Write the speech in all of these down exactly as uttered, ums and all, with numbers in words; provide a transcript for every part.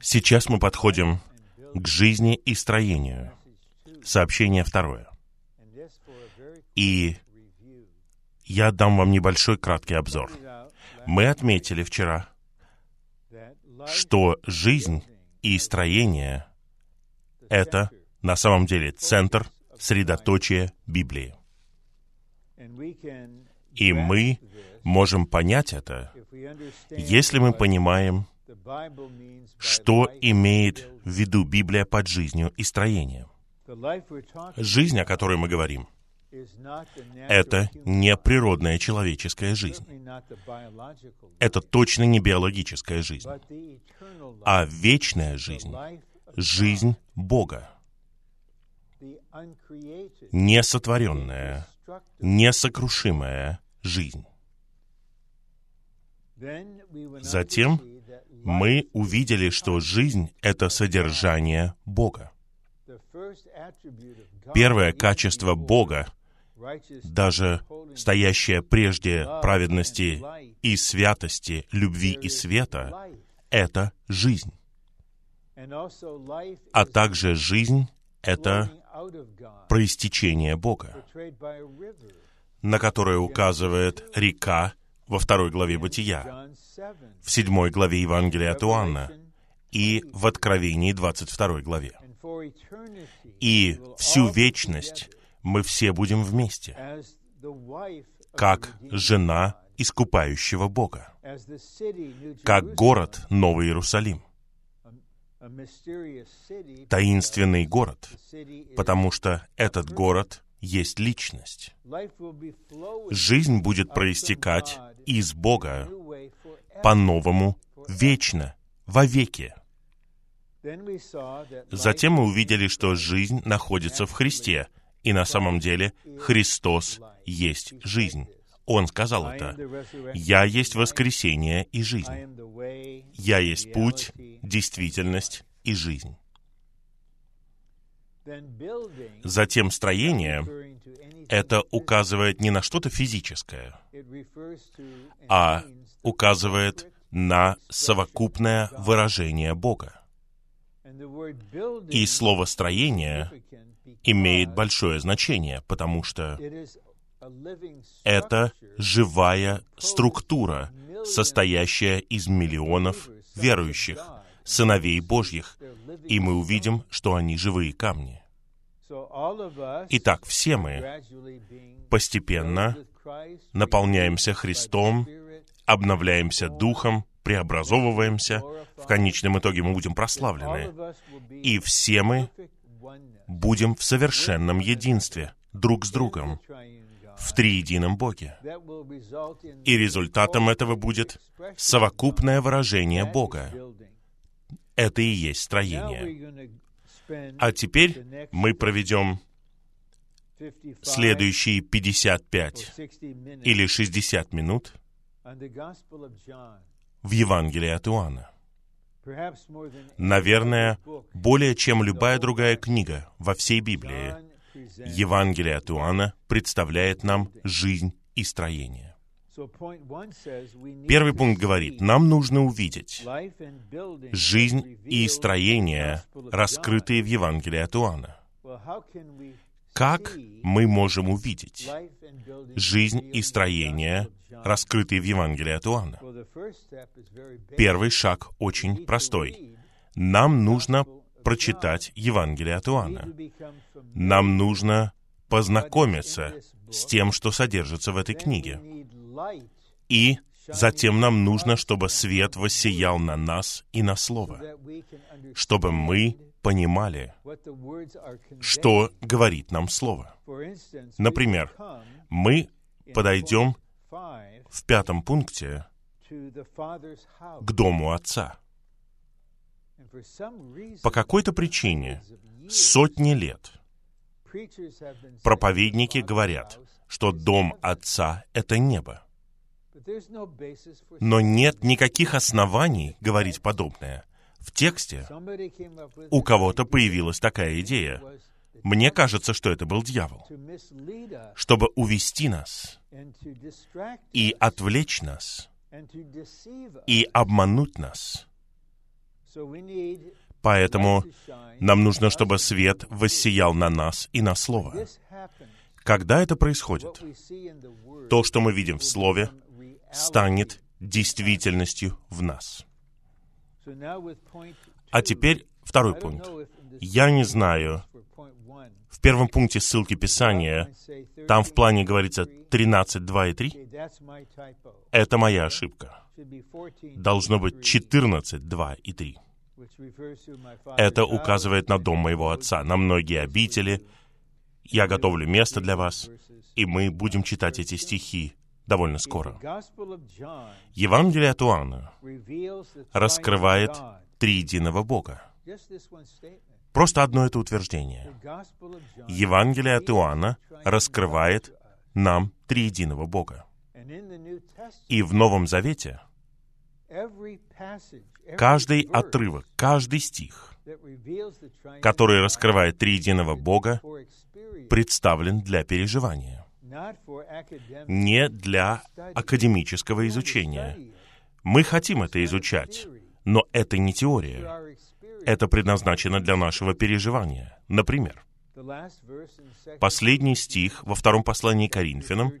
Сейчас мы подходим к жизни и строению. Сообщение второе. И я дам вам небольшой краткий обзор. Мы отметили вчера, что жизнь и строение — это на самом деле центр, средоточие Библии. И мы можем понять это, если мы понимаем, что имеет в виду Библия под жизнью и строением. Жизнь, о которой мы говорим, это не природная человеческая жизнь. Это точно не биологическая жизнь, а вечная жизнь, жизнь Бога, несотворенная, несокрушимая жизнь. Затем мы увидели, что жизнь — это содержание Бога. Первое качество Бога, даже стоящее прежде праведности и святости, любви и света, — это жизнь. А также жизнь — это проистечение Бога, на которое указывает река во второй главе Бытия, в седьмой главе Евангелия от Иоанна и в Откровении двадцать второй главе. И всю вечность мы все будем вместе, как жена искупающего Бога, как город Новый Иерусалим, таинственный город, потому что этот город есть личность. Жизнь будет проистекать из Бога по-новому, вечно, вовеки. Затем мы увидели, что жизнь находится в Христе, и на самом деле Христос есть жизнь. Он сказал это. «Я есть воскресение и жизнь. Я есть путь, действительность и жизнь». Затем строение — это указывает не на что-то физическое, а указывает на совокупное выражение Бога. И слово «строение» имеет большое значение, потому что это живая структура, состоящая из миллионов верующих, сыновей Божьих, и мы увидим, что они живые камни. Итак, все мы постепенно наполняемся Христом, обновляемся Духом, преобразовываемся, в конечном итоге мы будем прославлены, и все мы будем в совершенном единстве друг с другом, в триедином Боге. И результатом этого будет совокупное выражение Бога. Это и есть строение. А теперь мы проведем следующие пятьдесят пять или шестьдесят минут в Евангелии от Иоанна. Наверное, более чем любая другая книга во всей Библии, Евангелие от Иоанна представляет нам жизнь и строение. Первый пункт говорит, нам нужно увидеть жизнь и строение, раскрытые в Евангелии от Иоанна. Как мы можем увидеть жизнь и строение, раскрытые в Евангелии от Иоанна? Первый шаг очень простой. Нам нужно прочитать Евангелие от Иоанна. Нам нужно познакомиться с тем, что содержится в этой книге. И затем нам нужно, чтобы свет воссиял на нас и на Слово, чтобы мы понимали, что говорит нам Слово. Например, мы подойдем в пятом пункте к дому Отца. По какой-то причине сотни лет проповедники говорят, что дом Отца — это небо. Но нет никаких оснований говорить подобное. В тексте у кого-то появилась такая идея. Мне кажется, что это был дьявол, чтобы увести нас и отвлечь нас и обмануть нас Поэтому нам нужно, чтобы свет воссиял на нас и на Слово. Когда это происходит, то, что мы видим в Слове, станет действительностью в нас. А теперь второй пункт. Я не знаю, в первом пункте ссылки Писания, там в плане говорится тринадцать, два и три. Это моя ошибка. Должно быть четырнадцать, два и три. Это указывает на дом моего отца, на многие обители. Я готовлю место для вас, и мы будем читать эти стихи довольно скоро. Евангелие от Иоанна раскрывает триединого Бога. Просто одно это утверждение. Евангелие от Иоанна раскрывает нам триединого Бога. И в Новом Завете каждый отрывок, каждый стих, который раскрывает триединого Бога, представлен для переживания, не для академического изучения. Мы хотим это изучать, но это не теория. Это предназначено для нашего переживания. Например, последний стих во втором послании Коринфянам,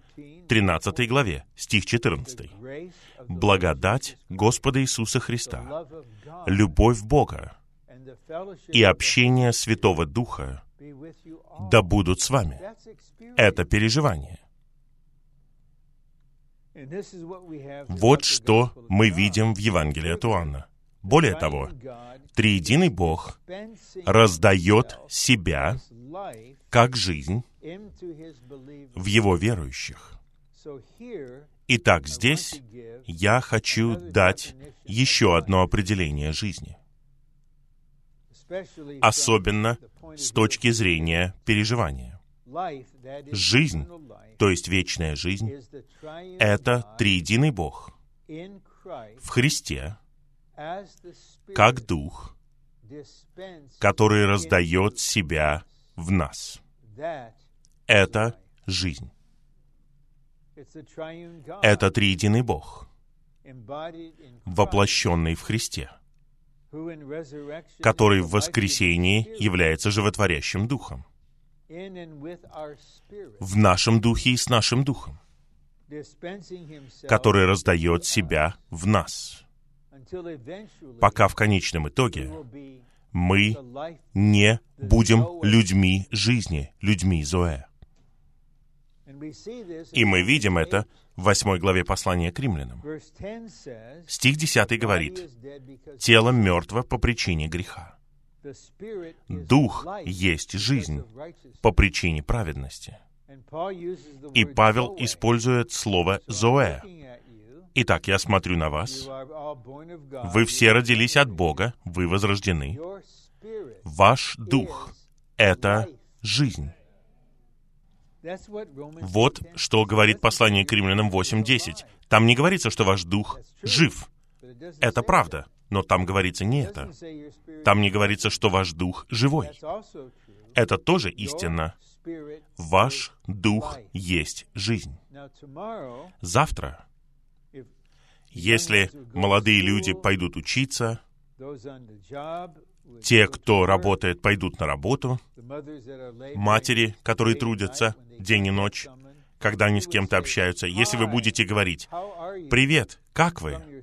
тринадцатой главе, стих четырнадцатый. «Благодать Господа Иисуса Христа, любовь Бога и общение Святого Духа да будут с вами». Это переживание. Вот что мы видим в Евангелии от Иоанна. Более того, триединый Бог раздает себя, как жизнь, в Его верующих. Итак, здесь я хочу дать еще одно определение жизни, особенно с точки зрения переживания. Жизнь, то есть вечная жизнь, это триединый Бог в Христе, как Дух, который раздает себя в нас. Это жизнь. Это триединый Бог, воплощенный в Христе, который в воскресении является животворящим Духом, в нашем духе и с нашим духом, который раздает себя в нас, пока в конечном итоге мы не будем людьми жизни, людьми Зоэ. И мы видим это в восьмой главе послания к Римлянам. Стих десятый говорит: «Тело мертво по причине греха. Дух есть жизнь по причине праведности». И Павел использует слово «зоэ». «Итак, я смотрю на вас. Вы все родились от Бога, вы возрождены. Ваш дух — это жизнь». Вот что говорит послание к Римлянам восемь десять. Там не говорится, что ваш дух жив. Это правда, но там говорится не это. Там не говорится, что ваш дух живой. Это тоже истина. Ваш дух есть жизнь. Завтра, если молодые люди пойдут учиться, те, кто работает, пойдут на работу, матери, которые трудятся день и ночь, когда они с кем-то общаются, если вы будете говорить «Привет, как вы?»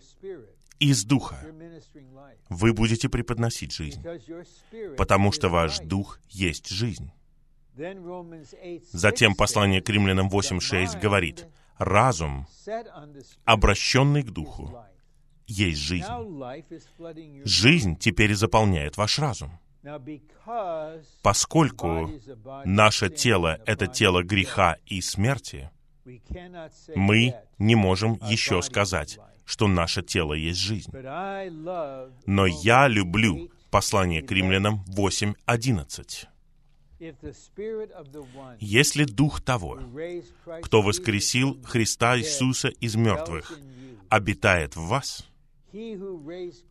из Духа, вы будете преподносить жизнь, потому что ваш Дух есть жизнь. Затем послание к Римлянам восемь шесть говорит: «Разум, обращенный к Духу, есть жизнь». Жизнь теперь заполняет ваш разум. Поскольку наше тело — это тело греха и смерти, мы не можем еще сказать, что наше тело есть жизнь. Но я люблю послание к Римлянам восемь одиннадцать. «Если Дух того, кто воскресил Христа Иисуса из мертвых, обитает в вас,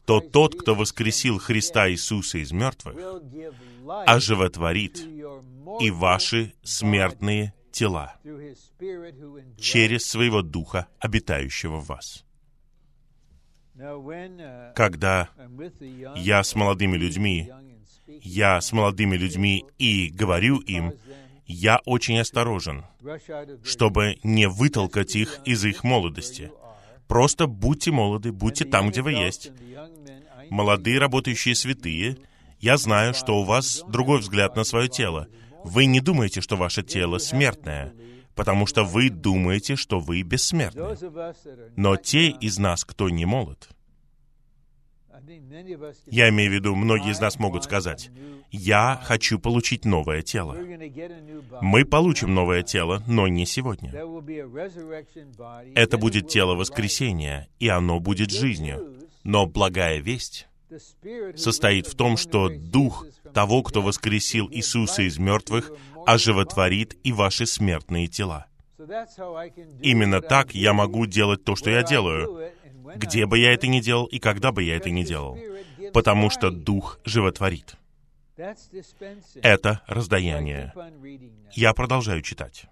то Тот, кто воскресил Христа Иисуса из мертвых, оживотворит и ваши смертные тела через Своего Духа, обитающего в вас». Когда Я с молодыми людьми. Я с молодыми людьми и говорю им, я очень осторожен, чтобы не вытолкать их из их молодости. Просто будьте молоды, будьте там, где вы есть. Молодые работающие святые, я знаю, что у вас другой взгляд на свое тело. Вы не думаете, что ваше тело смертное, потому что вы думаете, что вы бессмертны. Но те из нас, кто не молод, я имею в виду, многие из нас могут сказать, «Я хочу получить новое тело». Мы получим новое тело, но не сегодня. Это будет тело воскресения, и оно будет жизнью. Но благая весть состоит в том, что Дух того, кто воскресил Иисуса из мертвых, оживотворит и ваши смертные тела. Именно так я могу делать то, что я делаю, где бы я это ни делал и когда бы я это ни делал, потому что Дух животворит. Это раздаяние. Я продолжаю читать.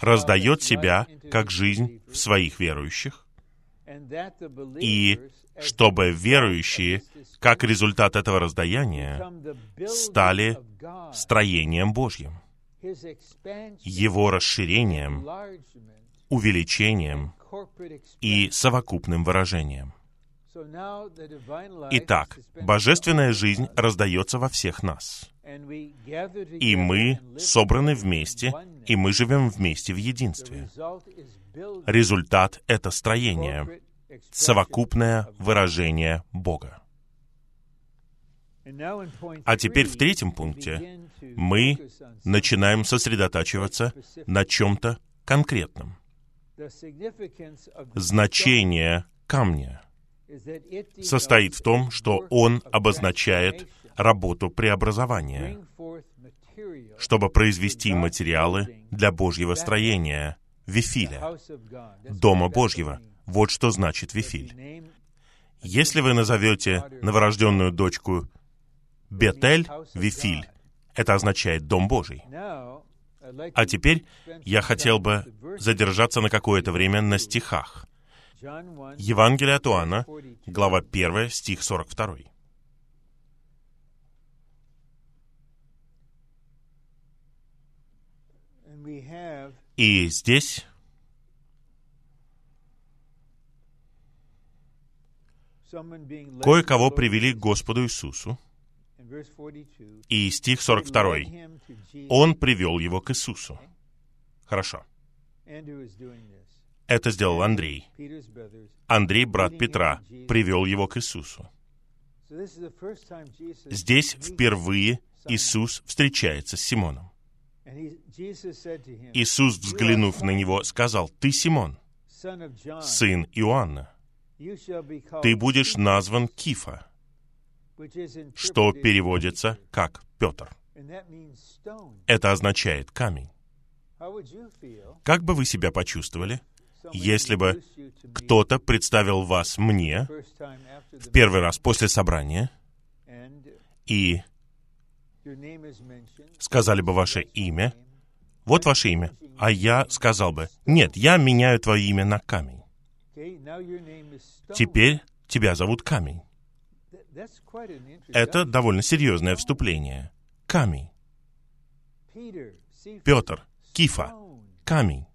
Раздает себя, как жизнь, в своих верующих, и чтобы верующие, как результат этого раздаяния, стали строением Божьим, Его расширением, увеличением и совокупным выражением. Итак, божественная жизнь раздается во всех нас. И мы собраны вместе, и мы живем вместе в единстве. Результат — это строение, совокупное выражение Бога. А теперь в третьем пункте мы начинаем сосредотачиваться на чем-то конкретном. Значение камня состоит в том, что он обозначает работу преобразования, чтобы произвести материалы для Божьего строения, вифиля, Дома Божьего. Вот что значит вифиль. Если вы назовете новорожденную дочку Бетель, вифиль, это означает Дом Божий. А теперь я хотел бы задержаться на какое-то время на стихах. Евангелие от Иоанна, глава первая, стих сорок два. И здесь кое-кого привели к Господу Иисусу. И стих сорок два. Он привел его к Иисусу. Хорошо. Это сделал Андрей. Андрей, брат Петра, привел его к Иисусу. Здесь впервые Иисус встречается с Симоном. Иисус, взглянув на него, сказал, «Ты Симон, сын Иоанна. Ты будешь назван Кифа», что переводится как «Петр». Это означает «камень». Как бы вы себя почувствовали, если бы кто-то представил вас мне в первый раз после собрания и сказали бы ваше имя, вот ваше имя, а я сказал бы, нет, я меняю твое имя на камень. Теперь тебя зовут камень. Это довольно серьезное вступление. Камень. Петр, Кифа, камень.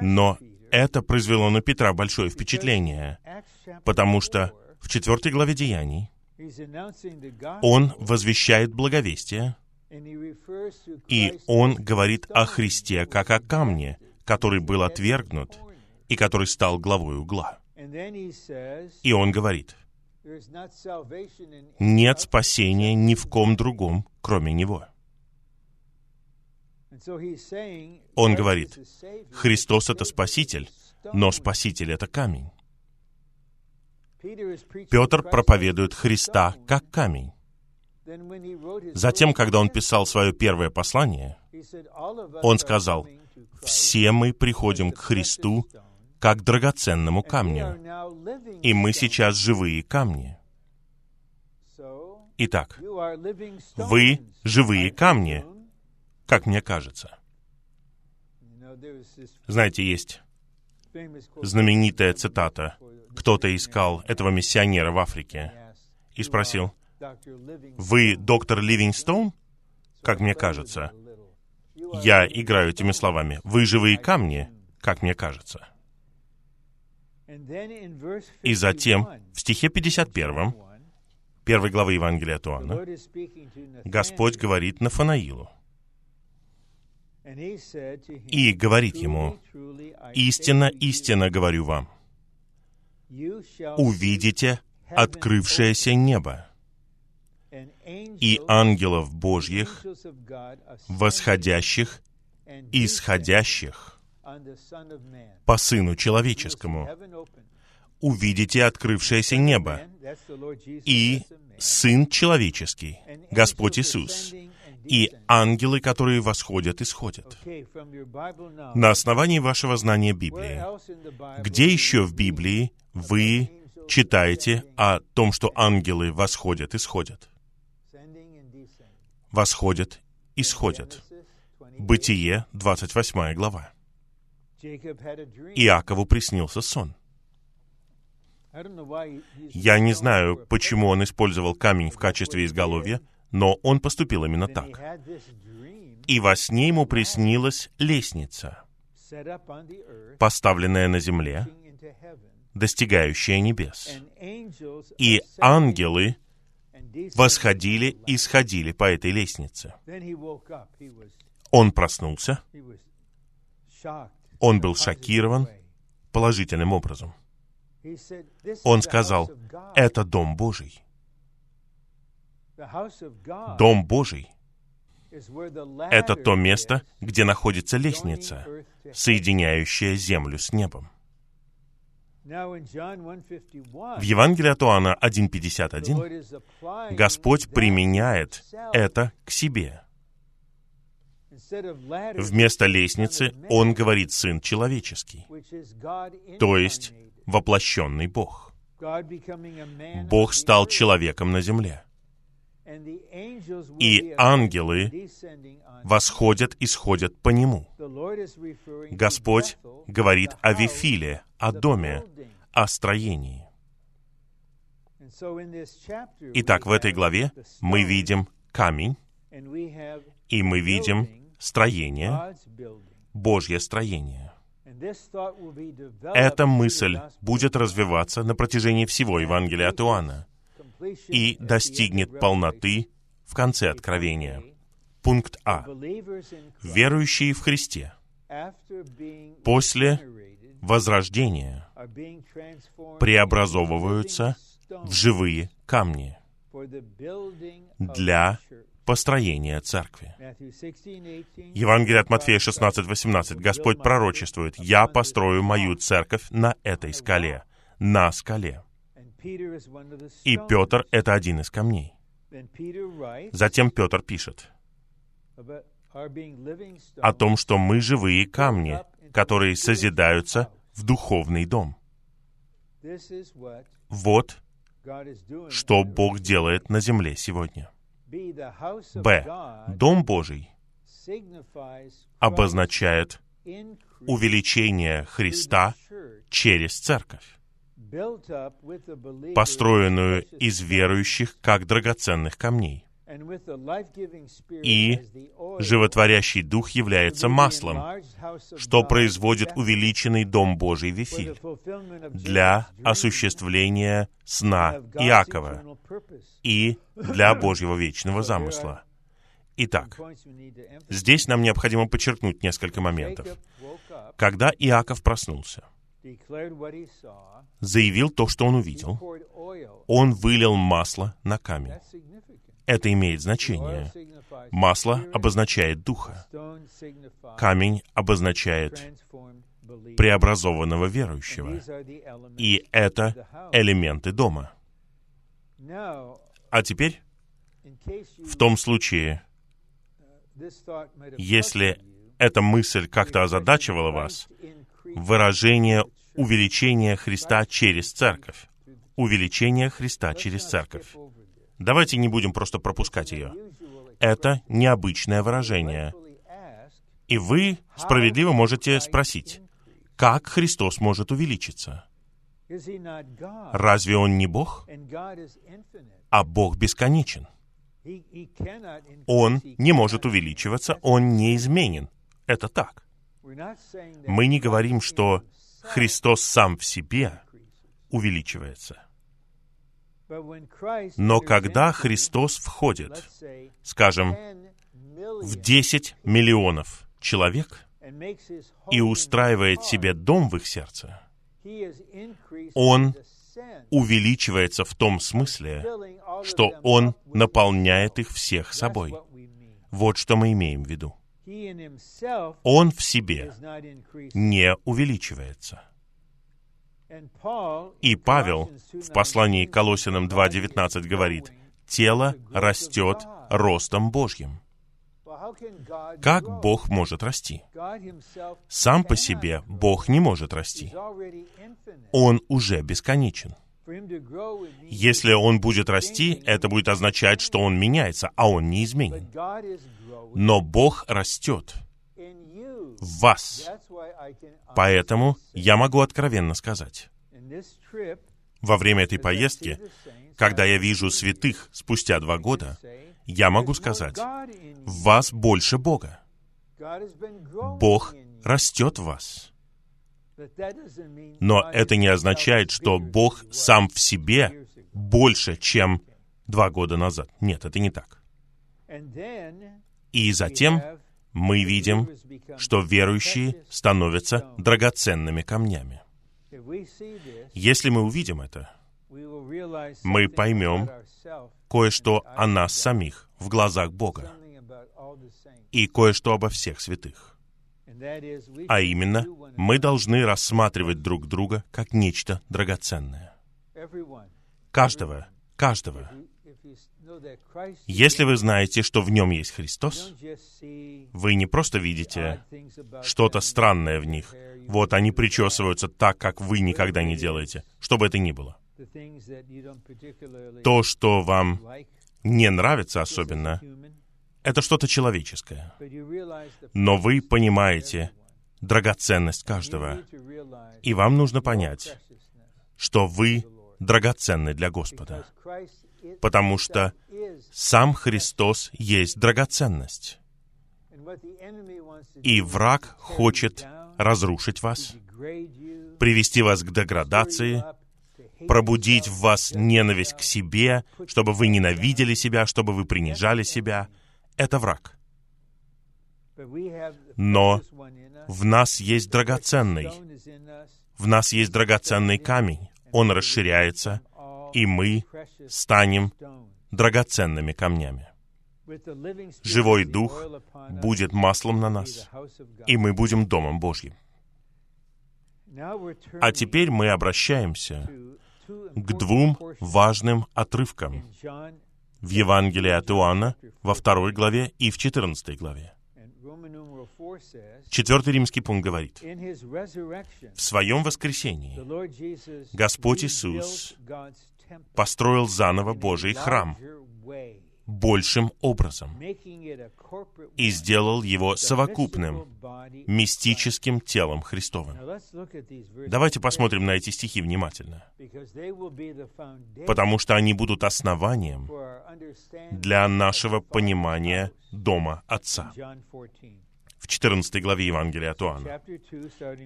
Но это произвело на Петра большое впечатление, потому что в четвертой главе Деяний он возвещает благовестие, и он говорит о Христе как о камне, который был отвергнут и который стал главой угла. И он говорит, «Нет спасения ни в ком другом, кроме Него». Он говорит, «Христос — это Спаситель, но Спаситель — это камень». Петр проповедует Христа как камень. Затем, когда он писал свое первое послание, он сказал, «Все мы приходим к Христу как драгоценному камню, и мы сейчас живые камни». Итак, вы живые камни, как мне кажется. Знаете, есть знаменитая цитата. Кто-то искал этого миссионера в Африке и спросил: «Вы доктор Ливингстоун?» Как мне кажется. Я играю этими словами. «Вы живые камни?» Как мне кажется. И затем, в стихе пятьдесят первом, первой главы Евангелия от Иоанна, Господь говорит Нафанаилу и говорит ему: «Истинно, истинно говорю вам, увидите открывшееся небо и ангелов Божьих, восходящих и сходящих по Сыну Человеческому». Увидите открывшееся небо и Сын Человеческий, Господь Иисус, и ангелы, которые восходят и сходят. На основании вашего знания Библии, где еще в Библии вы читаете о том, что ангелы восходят и сходят? Восходят и сходят. Бытие, двадцать восьмая глава. Иакову приснился сон. Я не знаю, почему он использовал камень в качестве изголовья, но он поступил именно так. И во сне ему приснилась лестница, поставленная на земле, достигающая небес. И ангелы восходили и сходили по этой лестнице. Он проснулся. Он был шокирован положительным образом. Он сказал: «Это дом Божий». Дом Божий — это то место, где находится лестница, соединяющая землю с небом. В Евангелии от Иоанна один пятьдесят один Господь применяет это к себе. Вместо лестницы Он говорит «Сын Человеческий», то есть воплощенный Бог. Бог стал человеком на земле. И ангелы восходят и сходят по Нему. Господь говорит о Вифиле, о доме, о строении. Итак, в этой главе мы видим камень, и мы видим строение, Божье строение. Эта мысль будет развиваться на протяжении всего Евангелия от Иоанна и достигнет полноты в конце Откровения. Пункт А. Верующие в Христе после возрождения преобразовываются в живые камни для построения церкви. Евангелие от Матфея шестнадцать восемнадцать. Господь пророчествует: «Я построю мою церковь на этой скале». На скале. И Петр — это один из камней. Затем Петр пишет о том, что мы живые камни, которые созидаются в духовный дом. Вот что Бог делает на земле сегодня. Б. Дом Божий обозначает увеличение Христа через церковь, построенную из верующих как драгоценных камней. И животворящий дух является маслом, что производит увеличенный дом Божий Вифиль для осуществления сна Иакова и для Божьего вечного замысла. Итак, здесь нам необходимо подчеркнуть несколько моментов. Когда Иаков проснулся, заявил то, что он увидел, он вылил масло на камень. Это имеет значение. Масло обозначает Духа. Камень обозначает преобразованного верующего. И это элементы дома. А теперь, в том случае, если эта мысль как-то озадачивала вас, выражение увеличения Христа через церковь. Увеличение Христа через церковь. Давайте не будем просто пропускать ее. Это необычное выражение. И вы справедливо можете спросить, Как Христос может увеличиться? Разве Он не Бог? А Бог бесконечен. Он не может увеличиваться, Он неизменен. Это так. Мы не говорим, что Христос сам в себе увеличивается. Но когда Христос входит, скажем, в десять миллионов человек и устраивает себе дом в их сердце, Он увеличивается в том смысле, что Он наполняет их всех собой. Вот что мы имеем в виду. Он в себе не увеличивается. И Павел в послании к Колоссянам два девятнадцать говорит: «Тело растет ростом Божьим». Как Бог может расти? Сам по себе Бог не может расти. Он уже бесконечен. Если Он будет расти, это будет означать, что Он меняется, а Он неизменен. Но Бог растет в вас. Поэтому я могу откровенно сказать. Во время этой поездки, когда я вижу святых спустя два года, я могу сказать, в вас больше Бога. Бог растет в вас. Но это не означает, что Бог сам в себе больше, чем два года назад. Нет, это не так. И затем мы видим, что верующие становятся драгоценными камнями. Если мы увидим это, мы поймем кое-что о нас самих в глазах Бога и кое-что обо всех святых. А именно, мы должны рассматривать друг друга как нечто драгоценное. Каждого, каждого. Если вы знаете, что в нем есть Христос, вы не просто видите что-то странное в них. Вот они причесываются так, как вы никогда не делаете, что бы это ни было. То, что вам не нравится особенно, это что-то человеческое. Но вы понимаете драгоценность каждого. И вам нужно понять, что вы драгоценны для Господа. Потому что сам Христос есть драгоценность. И враг хочет разрушить вас, привести вас к деградации, пробудить в вас ненависть к себе, чтобы вы ненавидели себя, чтобы вы принижали себя. Это враг. Но в нас есть драгоценный. В нас есть драгоценный камень. Он расширяется, и мы станем драгоценными камнями. Живой Дух будет маслом на нас, и мы будем Домом Божьим. А теперь мы обращаемся к двум важным отрывкам в Евангелии от Иоанна во второй главе и в четырнадцатой главе. Четвертый римский пункт говорит: «В Своем воскресении Господь Иисус построил заново Божий храм большим образом и сделал его совокупным, мистическим телом Христовым». Давайте посмотрим на эти стихи внимательно, потому что они будут основанием для нашего понимания Дома Отца. В четырнадцатой главе Евангелия от Иоанна.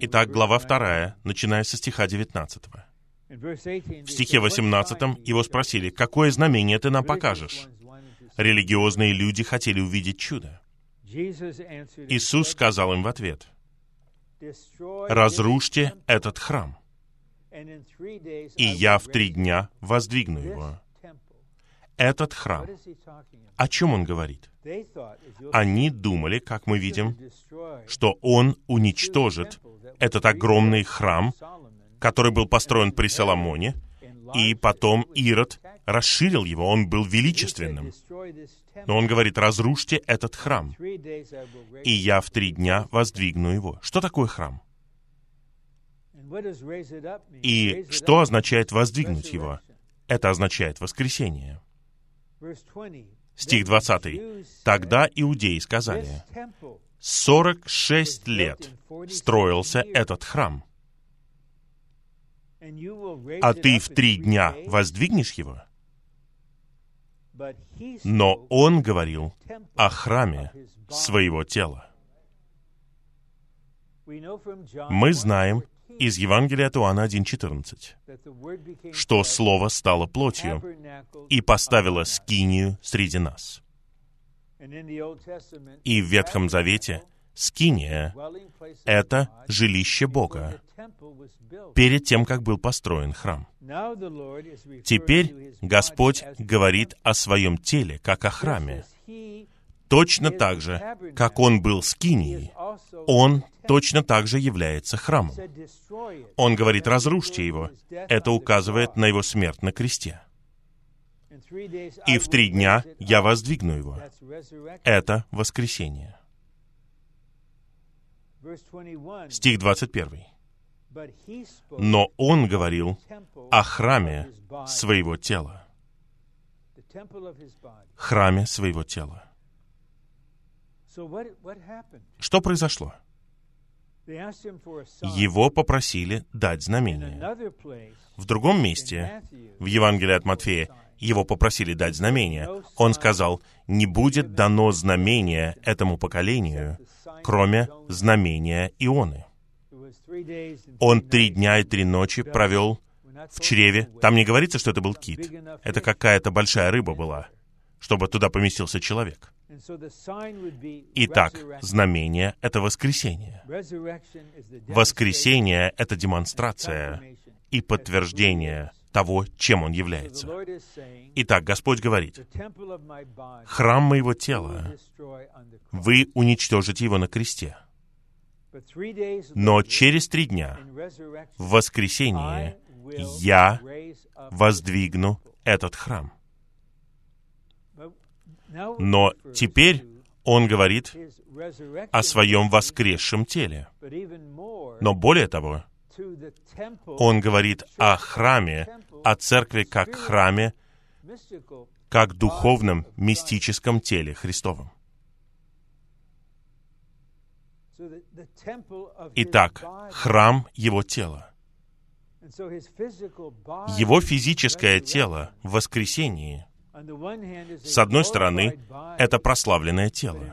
Итак, глава вторая, начиная со стиха девятнадцатого. В стихе восемнадцатом его спросили: «Какое знамение ты нам покажешь?» Религиозные люди хотели увидеть чудо. Иисус сказал им в ответ: «Разрушьте этот храм, и я в три дня воздвигну его». Этот храм. О чем он говорит? Они думали, как мы видим, что он уничтожит этот огромный храм, который был построен при Соломоне, и потом Ирод расширил его, он был величественным. Но он говорит: «Разрушьте этот храм, и я в три дня воздвигну его». Что такое храм? И что означает воздвигнуть его? Это означает воскресение. Стих двадцатый. «Тогда иудеи сказали: сорок шесть лет строился этот храм. А ты в три дня воздвигнешь его? Но он говорил о храме своего тела. Мы знаем из Евангелия от Иоанна один четырнадцать, что Слово стало плотью и поставило скинию среди нас. И в Ветхом Завете скиния — это жилище Бога перед тем, как был построен храм. Теперь Господь говорит о Своем теле, как о храме. Точно так же, как Он был скинией, Он точно так же является храмом. Он говорит, разрушьте его. Это указывает на Его смерть на кресте. И в три дня я воздвигну его. Это воскресение. Стих двадцать один. Но он говорил о храме своего тела. Храме своего тела. Что произошло? Его попросили дать знамение. В другом месте, в Евангелии от Матфея, его попросили дать знамение. Он сказал, «Не будет дано знамение этому поколению, кроме знамения Ионы». Он три дня и три ночи провел в чреве. Там не говорится, что это был кит. Это какая-то большая рыба была, чтобы туда поместился человек. Итак, знамение — это воскресение. Воскресение — это демонстрация и подтверждение того, чем он является. Итак, Господь говорит, «Храм моего тела, вы уничтожите его на кресте». Но через три дня, в воскресение, я воздвигну этот храм. Но теперь он говорит о своем воскресшем теле. Но более того, он говорит о храме, о церкви как храме, как духовном, мистическом теле Христовом. Итак, храм Его тела. Его физическое тело в воскресении, с одной стороны, это прославленное тело,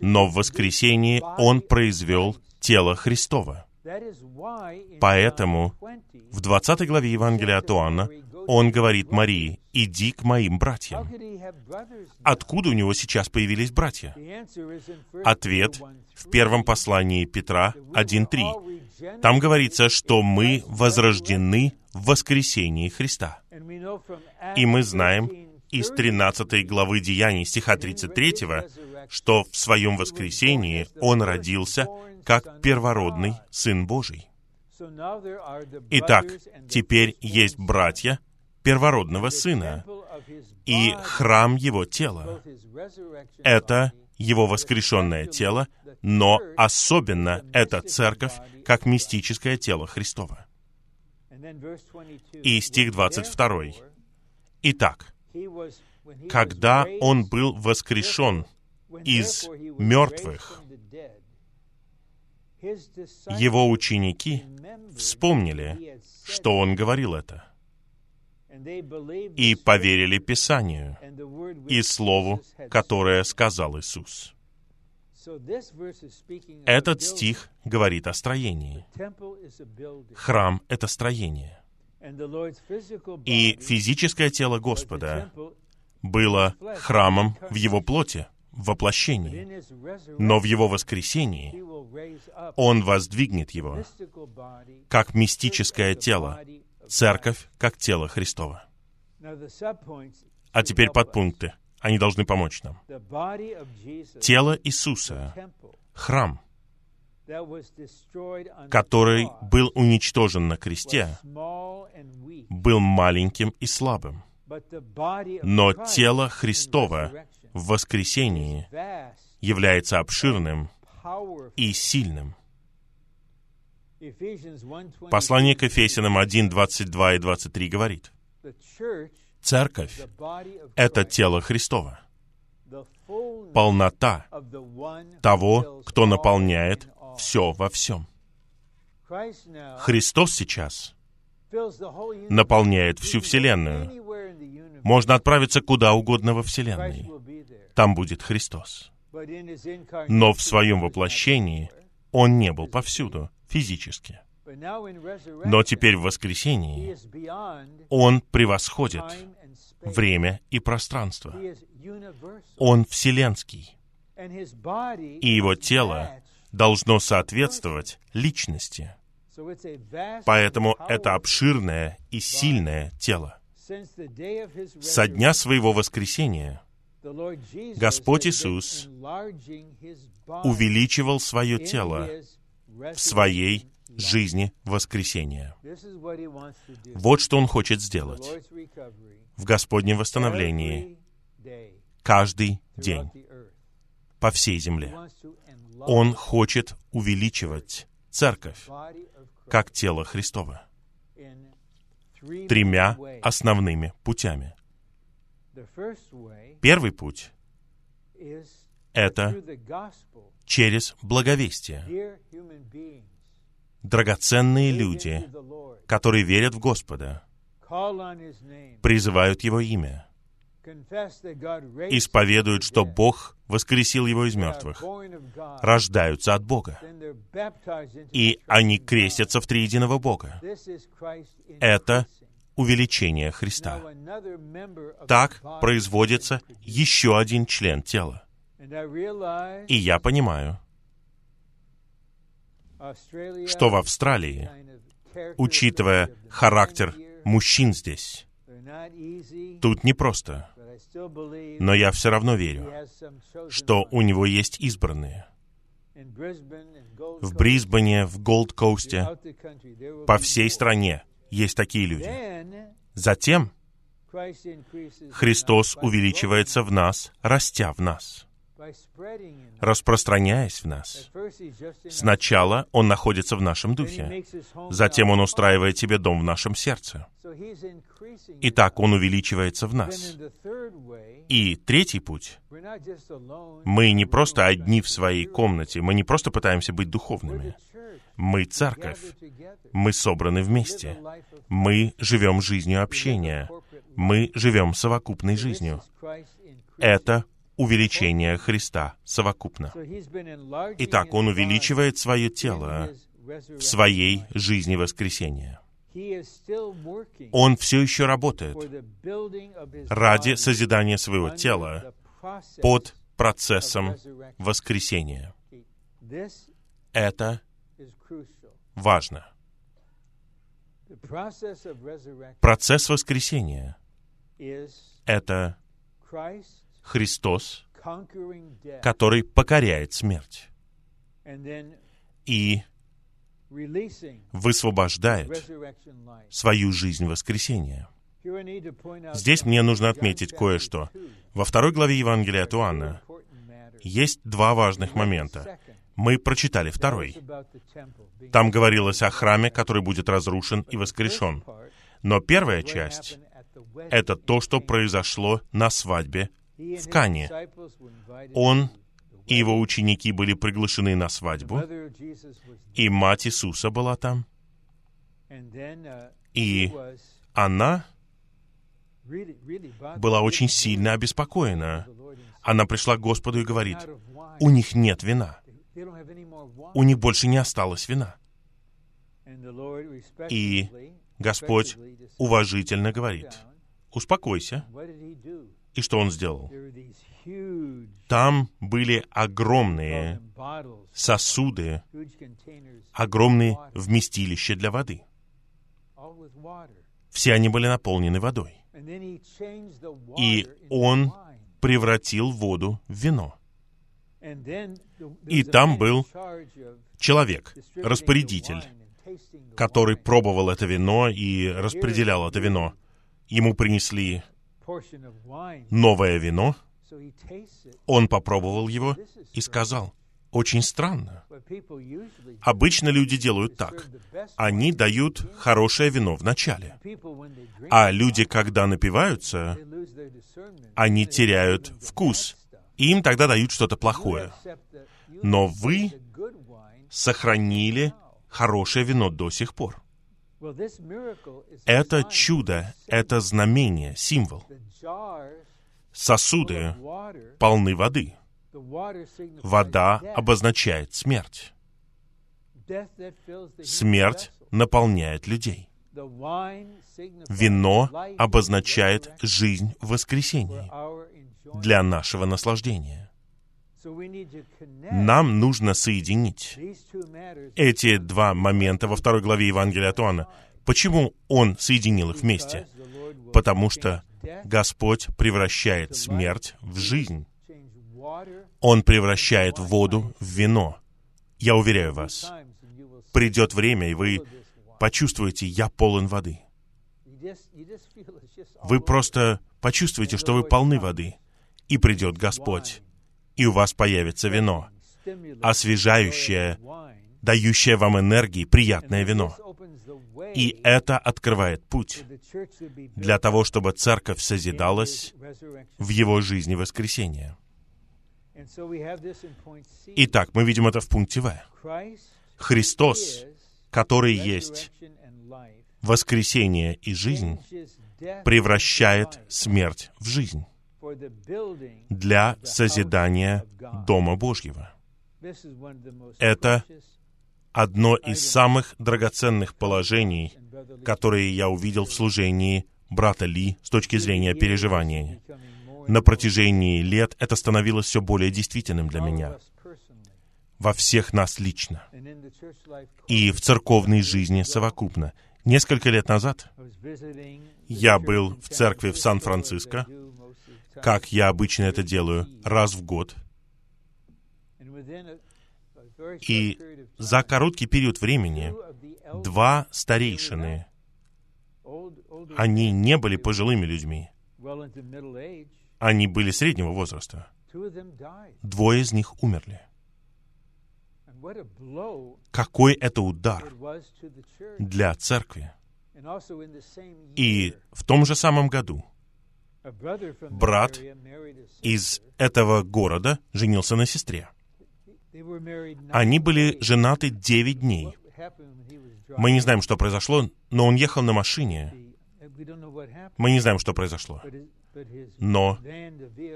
но в воскресении Он произвел тело Христово. Поэтому в двадцатой главе Евангелия от Иоанна он говорит Марии, «Иди к моим братьям». Откуда у него сейчас появились братья? Ответ в первом послании Петра один три. Там говорится, что мы возрождены в воскресении Христа. И мы знаем из тринадцатой главы Деяний, стиха тридцать три, что в своем воскресении он родился как первородный Сын Божий. Итак, теперь есть братья первородного Сына, и храм Его тела. Это Его воскрешенное тело, но особенно это церковь, как мистическое тело Христово. И стих двадцать два. Итак, когда Он был воскрешен из мертвых, Его ученики вспомнили, что Он говорил это, и поверили Писанию и Слову, которое сказал Иисус. Этот стих говорит о строении. Храм — это строение. И физическое тело Господа было храмом в Его плоти, в воплощении, но в Его воскресении Он воздвигнет его как мистическое тело, церковь как тело Христова. А теперь подпункты. Они должны помочь нам. Тело Иисуса, храм, который был уничтожен на кресте, был маленьким и слабым. Но тело Христово в воскресении является обширным и сильным. Послание к Ефесянам один, двадцать два и двадцать три говорит, «Церковь — это тело Христово, полнота того, кто наполняет все во всем. Христос сейчас наполняет всю Вселенную. Можно отправиться куда угодно во Вселенной. Там будет Христос. Но в своем воплощении Он не был повсюду, физически. Но теперь в воскресении Он превосходит время и пространство. Он вселенский. И Его тело должно соответствовать личности. Поэтому это обширное и сильное тело. Со дня Своего воскресения Господь Иисус увеличивал свое тело в своей жизни воскресения. Вот что Он хочет сделать в Господнем восстановлении каждый день по всей земле. Он хочет увеличивать Церковь как тело Христово тремя основными путями. Первый путь — это через благовестие. Драгоценные люди, которые верят в Господа, призывают Его имя, исповедуют, что Бог воскресил Его из мертвых, рождаются от Бога, и они крестятся в триединого Бога. Это увеличение Христа. Так производится еще один член тела. И я понимаю, что в Австралии, учитывая характер мужчин здесь, тут непросто, но я все равно верю, что у него есть избранные. В Брисбене, в Голдкоусте, по всей стране есть такие люди. Затем Христос увеличивается в нас, растя в нас, распространяясь в нас. Сначала Он находится в нашем духе, затем Он устраивает себе дом в нашем сердце. Итак, Он увеличивается в нас. И третий путь. Мы не просто одни в своей комнате, мы не просто пытаемся быть духовными. Мы церковь, мы собраны вместе, мы живем жизнью общения, мы живем совокупной жизнью. Это увеличение Христа совокупно. Итак, Он увеличивает свое тело в своей жизни воскресения. Он все еще работает ради созидания своего тела под процессом воскресения. Это важно. Процесс воскресения — это Христос, который покоряет смерть и высвобождает свою жизнь воскресения. Здесь мне нужно отметить кое-что. Во второй главе Евангелия от Иоанна есть два важных момента. Мы прочитали второй. Там говорилось о храме, который будет разрушен и воскрешен. Но первая часть — это то, что произошло на свадьбе в Кане. Он и его ученики были приглашены на свадьбу, и мать Иисуса была там. И она была очень сильно обеспокоена. Она пришла к Господу и говорит: «У них нет вина. У них больше не осталось вина». И Господь уважительно говорит: «Успокойся». И что Он сделал? Там были огромные сосуды, огромные вместилища для воды. Все они были наполнены водой. И Он превратил воду в вино. И там был человек, распорядитель, который пробовал это вино и распределял это вино. Ему принесли новое вино, он попробовал его и сказал: «Очень странно». Обычно люди делают так. Они дают хорошее вино в начале. А люди, когда напиваются, они теряют вкус им тогда дают что-то плохое. Но вы сохранили хорошее вино до сих пор. Это чудо, это знамение, символ. Сосуды полны воды. Вода обозначает смерть. Смерть наполняет людей. Вино обозначает жизнь в воскресении для нашего наслаждения. Нам нужно соединить эти два момента во второй главе Евангелия от Иоанна. Почему Он соединил их вместе? Потому что Господь превращает смерть в жизнь. Он превращает воду в вино. Я уверяю вас, придет время, и вы почувствуете, я полон воды. Вы просто почувствуете, что вы полны воды. И придет Господь, и у вас появится вино, освежающее, дающее вам энергии, приятное вино. И это открывает путь для того, чтобы церковь созидалась в его жизни воскресения. Итак, мы видим это в пункте В. Христос, который есть воскресение и жизнь, превращает смерть в жизнь для созидания Дома Божьего. Это одно из самых драгоценных положений, которые я увидел в служении брата Ли с точки зрения переживания. На протяжении лет это становилось все более действительным для меня. Во всех нас лично. И в церковной жизни совокупно. Несколько лет назад я был в церкви в Сан-Франциско, как я обычно это делаю, раз в год. И за короткий период времени два старейшины, они не были пожилыми людьми, они были среднего возраста. Двое из них умерли. Какой это удар для церкви. И в том же самом году брат из этого города женился на сестре. Они были женаты девять дней. Мы не знаем, что произошло, но он ехал на машине. Мы не знаем, что произошло. Но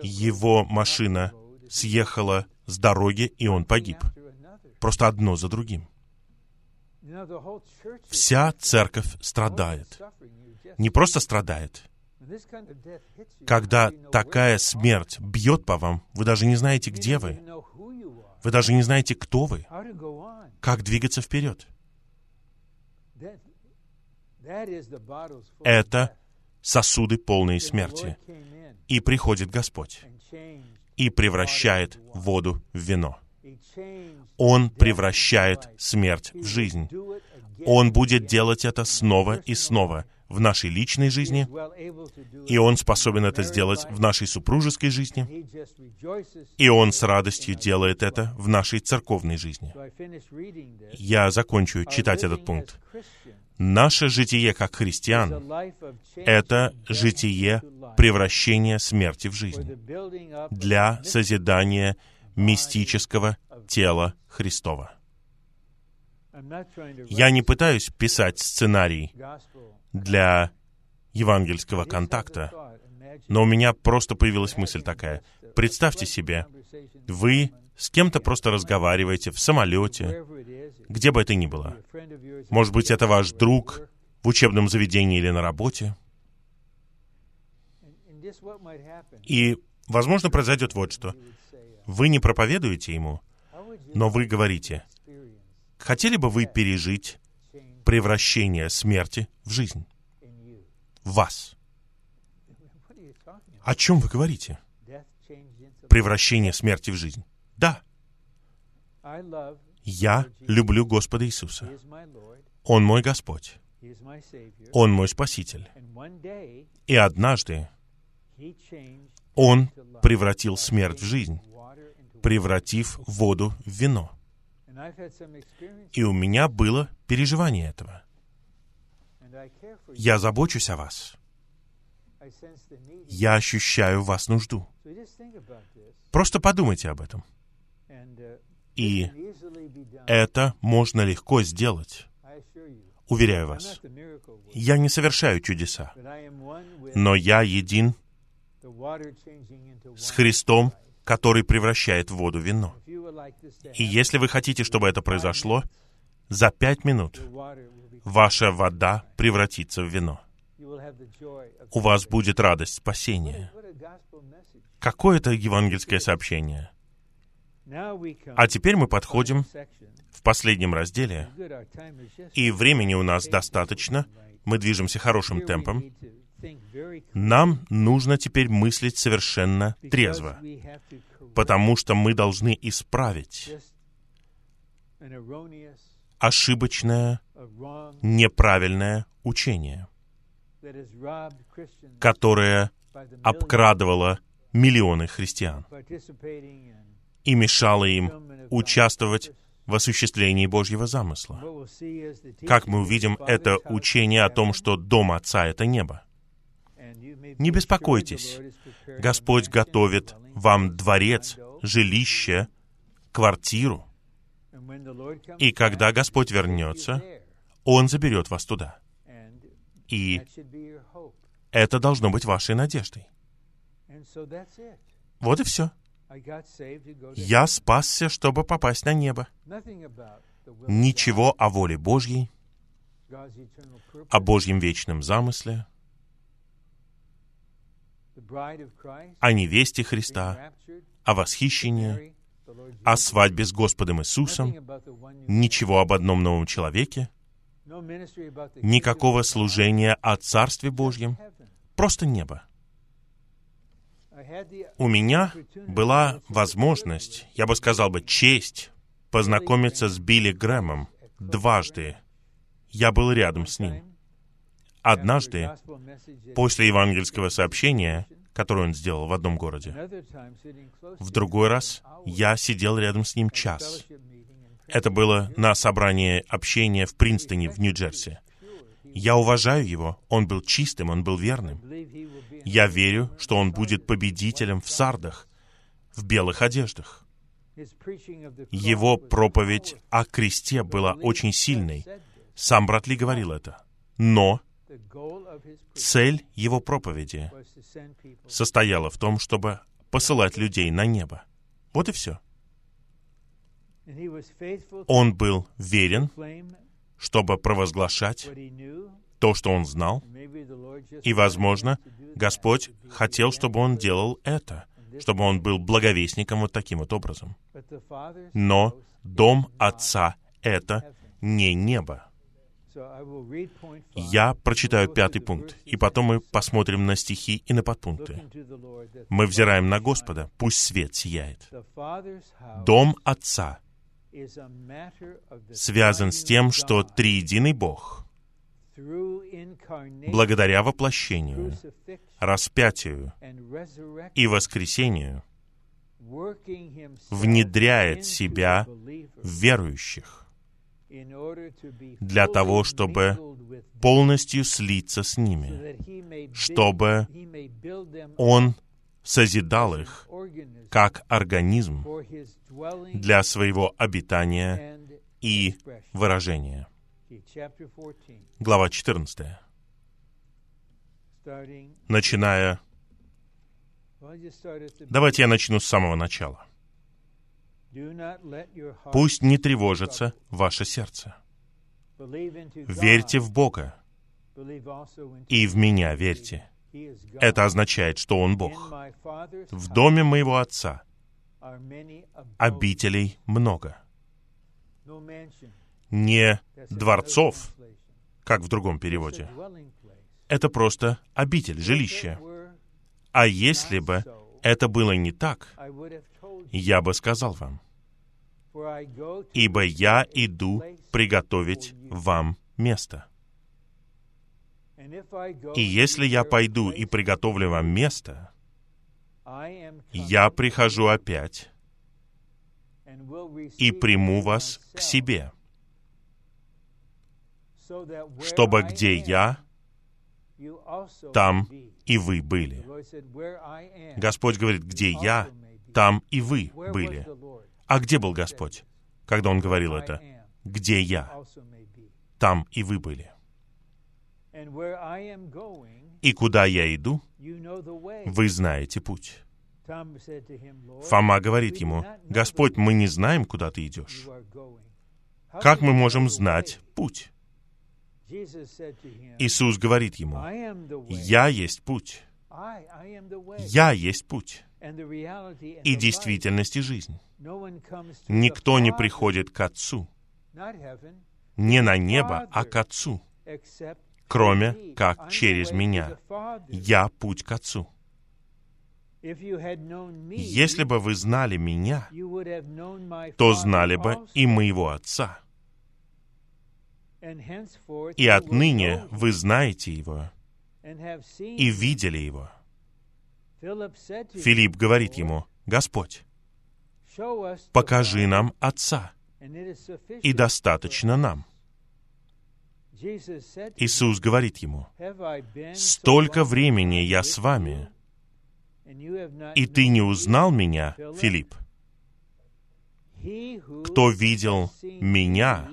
его машина съехала с дороги, и он погиб. Просто одно за другим. Вся церковь страдает. Не просто страдает. Когда такая смерть бьет по вам, вы даже не знаете, где вы. Вы даже не знаете, кто вы. Как двигаться вперед. Это сосуды, полные смерти. И приходит Господь и превращает воду в вино. Он превращает смерть в жизнь. Он будет делать это снова и снова в нашей личной жизни, и Он способен это сделать в нашей супружеской жизни, и Он с радостью делает это в нашей церковной жизни. Я закончу читать этот пункт. Наше житие как христиан — это житие превращения смерти в жизнь для созидания мистического тела Христова. Я не пытаюсь писать сценарий для евангельского контакта, но у меня просто появилась мысль такая. Представьте себе, вы с кем-то просто разговариваете в самолете, где бы это ни было. Может быть, это ваш друг в учебном заведении или на работе. И, возможно, произойдет вот что. Вы не проповедуете ему, но вы говорите: хотели бы вы пережить превращение смерти в жизнь? В вас. О чем вы говорите? Превращение смерти в жизнь. Да. Я люблю Господа Иисуса. Он мой Господь. Он мой Спаситель. И однажды Он превратил смерть в жизнь, превратив воду в вино. И у меня было переживание этого. Я забочусь о вас. Я ощущаю в вас нужду. Просто подумайте об этом. И это можно легко сделать. Уверяю вас, я не совершаю чудеса, но я един с Христом, который превращает воду в вино. И если вы хотите, чтобы это произошло, за пять минут ваша вода превратится в вино. У вас будет радость спасения. Какое это евангельское сообщение? А теперь мы подходим в последнем разделе, и времени у нас достаточно, мы движемся хорошим темпом. Нам нужно теперь мыслить совершенно трезво, потому что мы должны исправить ошибочное, неправильное учение, которое обкрадывало миллионы христиан и мешало им участвовать в осуществлении Божьего замысла. Как мы увидим, это учение о том, что дом Отца — это небо. Не беспокойтесь, Господь готовит вам дворец, жилище, квартиру. И когда Господь вернется, Он заберет вас туда. И это должно быть вашей надеждой. Вот и все. Я спасся, чтобы попасть на небо. Ничего о воле Божьей, о Божьем вечном замысле, о невесте Христа, о восхищении, о свадьбе с Господом Иисусом, ничего об одном новом человеке, никакого служения о Царстве Божьем, просто небо. У меня была возможность, я бы сказал бы, честь познакомиться с Билли Грэмом дважды. Я был рядом с ним. Однажды, после евангельского сообщения, которое он сделал в одном городе, в другой раз я сидел рядом с ним час. Это было на собрании общения в Принстоне, в Нью-Джерси. Я уважаю его, он был чистым, он был верным. Я верю, что он будет победителем в сардах, в белых одеждах. Его проповедь о кресте была очень сильной. Сам брат Ли говорил это. Но цель его проповеди состояла в том, чтобы посылать людей на небо. Вот и все. Он был верен, чтобы провозглашать то, что он знал, и, возможно, Господь хотел, чтобы он делал это, чтобы он был благовестником вот таким вот образом. Но дом Отца — это не небо. Я прочитаю пятый пункт, и потом мы посмотрим на стихи и на подпункты. Мы взираем на Господа, пусть свет сияет. Дом Отца связан с тем, что триединый Бог, благодаря воплощению, распятию и воскресению, внедряет себя в верующих для того, чтобы полностью слиться с ними, чтобы Он созидал их как организм для своего обитания и выражения. Глава четырнадцатая. Начиная... Давайте я начну с самого начала. «Пусть не тревожится ваше сердце. Верьте в Бога, и в Меня верьте». Это означает, что Он Бог. «В доме моего Отца обителей много». Не дворцов, как в другом переводе. Это просто обитель, жилище. А если бы это было не так, я бы сказал вам, «Ибо я иду приготовить вам место». И если я пойду и приготовлю вам место, я прихожу опять и приму вас к себе, чтобы где я, там и вы были. Господь говорит, где я, там и вы были. А где был Господь, когда Он говорил это? Где я, там и вы были. И куда я иду, вы знаете путь. Фома говорит ему, Господь, мы не знаем, куда ты идешь. Как мы можем знать путь? Иисус говорит ему, «Я есть путь». «Я есть путь». И действительность и жизнь. Никто не приходит к Отцу, не на небо, а к Отцу, кроме как через Меня. Я путь к Отцу. Если бы вы знали Меня, то знали бы и Моего Отца. И отныне вы знаете Его и видели Его. Филипп говорит ему, «Господь, покажи нам Отца, и достаточно нам». Иисус говорит ему, «Столько времени я с вами, и ты не узнал Меня, Филипп. Кто видел Меня,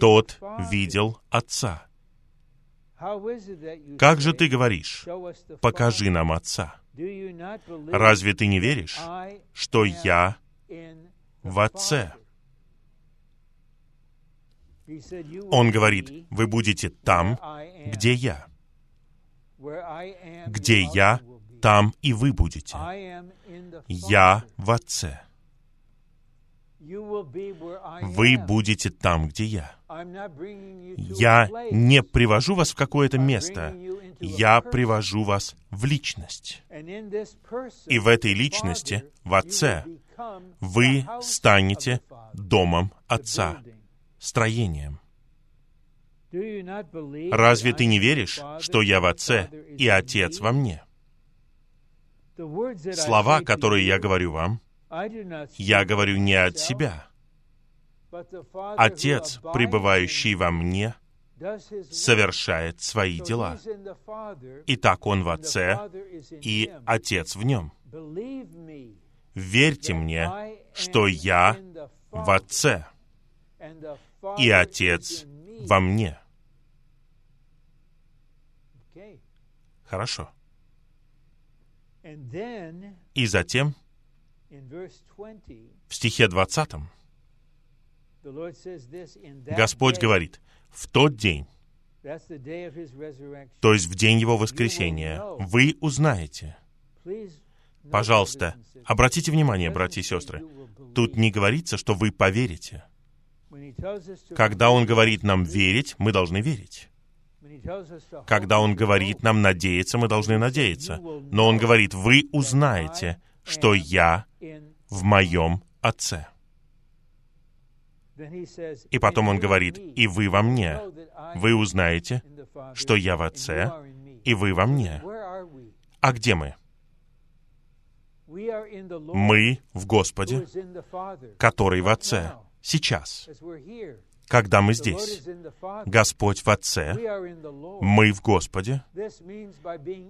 тот видел Отца. Как же ты говоришь, покажи нам Отца? Разве ты не веришь, что я в Отце?» Он говорит, вы будете там, где я. Где я, там и вы будете. Я в Отце. Вы будете там, где я. Я не привожу вас в какое-то место. Я привожу вас в личность. И в этой личности, в Отце, вы станете домом Отца, строением. Разве ты не веришь, что я в Отце и Отец во Мне? Слова, которые я говорю вам, я говорю не от себя. Отец, пребывающий во Мне, совершает свои дела. Итак, Он в Отце, и Отец в Нем. Верьте Мне, что я в Отце, и Отец во Мне. Хорошо. И затем, в стихе двадцатом, Господь говорит, «В тот день», то есть в день Его воскресения, «вы узнаете». Пожалуйста, обратите внимание, братья и сестры, тут не говорится, что вы поверите. Когда Он говорит нам верить, мы должны верить. Когда Он говорит нам надеяться, мы должны надеяться. Но Он говорит, «Вы узнаете, что я в Моем Отце». И потом Он говорит, «И вы во Мне». Вы узнаете, что я в Отце, и вы во Мне. А где мы? Мы в Господе, который в Отце, сейчас, когда мы здесь. Господь в Отце, мы в Господе.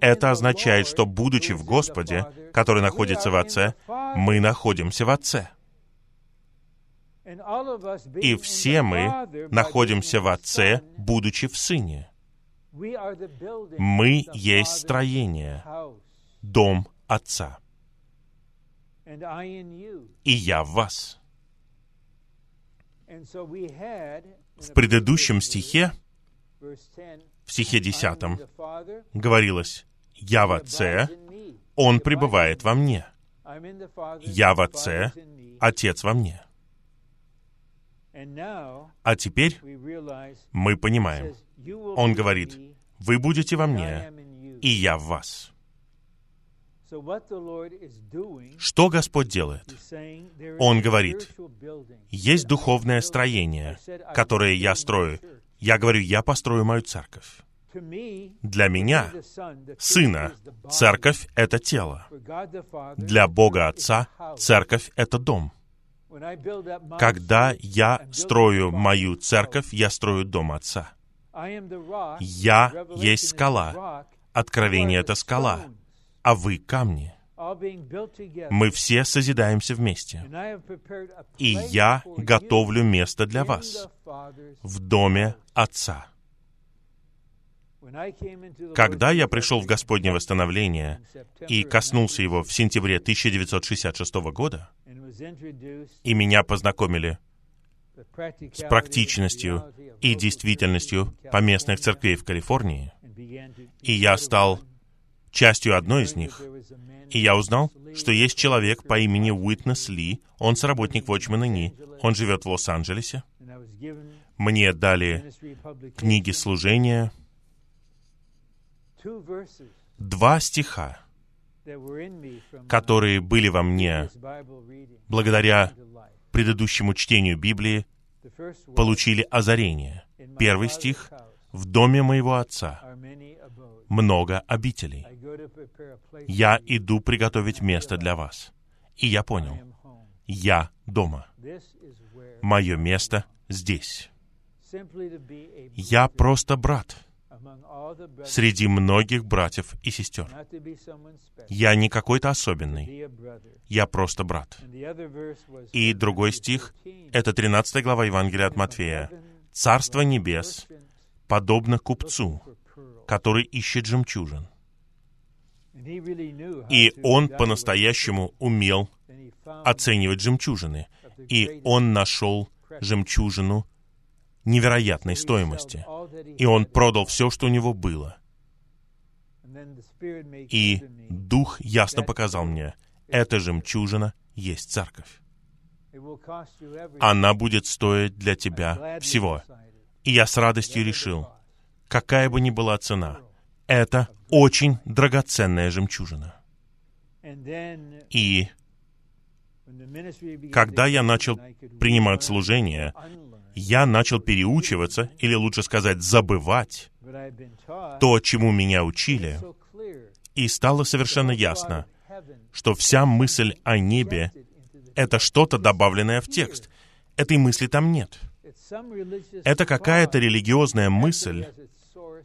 Это означает, что, будучи в Господе, который находится в Отце, мы находимся в Отце. И все мы находимся в Отце, будучи в Сыне. Мы есть строение, дом Отца. И я в вас. В предыдущем стихе, в стихе десятом, говорилось, «Я в Отце, Он пребывает во Мне». «Я в Отце, Отец во Мне». А теперь мы понимаем. Он говорит, «Вы будете во Мне, и Я в вас». Что Господь делает? Он говорит, «Есть духовное строение, которое я строю». Я говорю, «Я построю мою церковь». Для меня, Сына, церковь — это тело. Для Бога Отца церковь — это дом. Когда я строю мою церковь, я строю дом Отца. Я есть скала. Откровение — это скала, а вы — камни. Мы все созидаемся вместе. И я готовлю место для вас в доме Отца. Когда я пришел в Господне восстановление и коснулся его в сентябре тысяча девятьсот шестьдесят шестого года, и меня познакомили с практичностью и действительностью поместных церквей в Калифорнии, и я стал частью одной из них, и я узнал, что есть человек по имени Уитнес Ли, он сработник Вочмена Нии, он живет в Лос-Анджелесе. Мне дали книги служения, два стиха, которые были во мне благодаря предыдущему чтению Библии, получили озарение. Первый стих: «В доме моего Отца много обителей. Я иду приготовить место для вас». И я понял, я дома. Мое место здесь. Я просто брат среди многих братьев и сестер. Я не какой-то особенный. Я просто брат. И другой стих — это тринадцатая глава Евангелия от Матфея. «Царство небес подобно купцу, который ищет жемчужин». И он по-настоящему умел оценивать жемчужины. И он нашел жемчужину невероятной стоимости. И он продал все, что у него было. И Дух ясно показал мне, эта жемчужина есть церковь. Она будет стоить для тебя всего. И я с радостью решил, какая бы ни была цена, это очень драгоценная жемчужина. И когда я начал принимать служение, я начал переучиваться, или лучше сказать, забывать то, чему меня учили, и стало совершенно ясно, что вся мысль о небе — это что-то, добавленное в текст. Этой мысли там нет. Это какая-то религиозная мысль,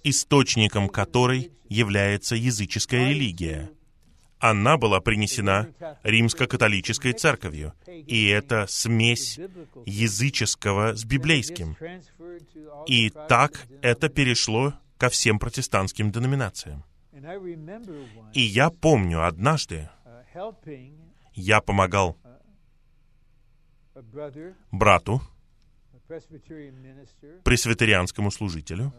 источником которой является языческая религия. Она была принесена римско-католической церковью, и это смесь языческого с библейским. И так это перешло ко всем протестантским деноминациям. И я помню, однажды я помогал брату, пресвитерианскому служителю.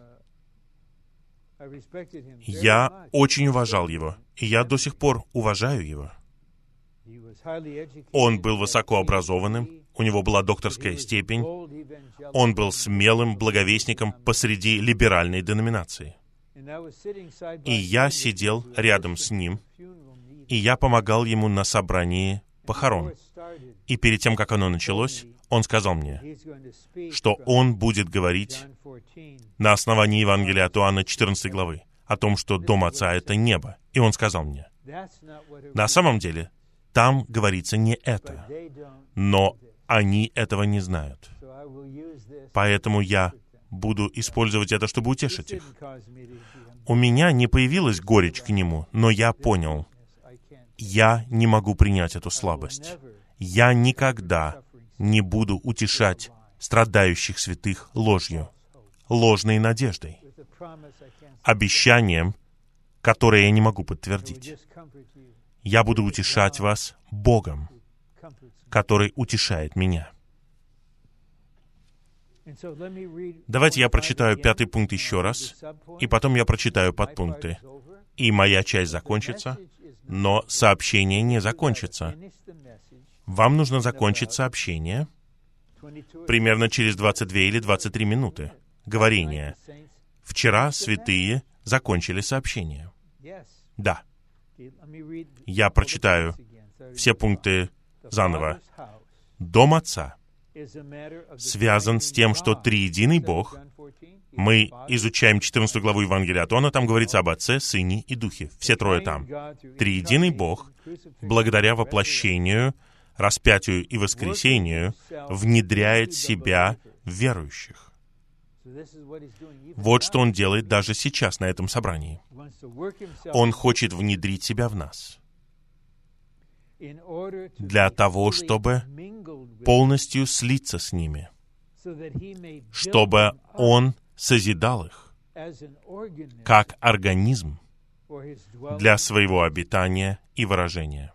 Я очень уважал его, и я до сих пор уважаю его. Он был высокообразованным, у него была докторская степень, он был смелым благовестником посреди либеральной деноминации. И я сидел рядом с ним, и я помогал ему на собрании похорон. И перед тем, как оно началось, он сказал мне, что он будет говорить на основании Евангелия от Иоанна четырнадцатой главы о том, что дом Отца — это небо. И он сказал мне, на самом деле, там говорится не это, но они этого не знают. Поэтому я буду использовать это, чтобы утешить их. У меня не появилась горечь к нему, но я понял, я не могу принять эту слабость. Я никогда не буду утешать страдающих святых ложью, ложной надеждой, обещанием, которое я не могу подтвердить. Я буду утешать вас Богом, который утешает меня. Давайте я прочитаю пятый пункт еще раз, и потом я прочитаю подпункты. И моя часть закончится, но сообщение не закончится. Вам нужно закончить сообщение примерно через двадцать две или двадцать три минуты. Говорение. Вчера святые закончили сообщение. Да. Я прочитаю все пункты заново. Дом Отца связан с тем, что триединый Бог. Мы изучаем четырнадцатую главу Евангелия от Иоанна, там говорится об Отце, Сыне и Духе. Все трое там. Триединый Бог, благодаря воплощению, распятию и воскресению, внедряет себя в верующих. Вот что он делает даже сейчас на этом собрании. Он хочет внедрить себя в нас для того, чтобы полностью слиться с ними, чтобы Он созидал их как организм для своего обитания и выражения.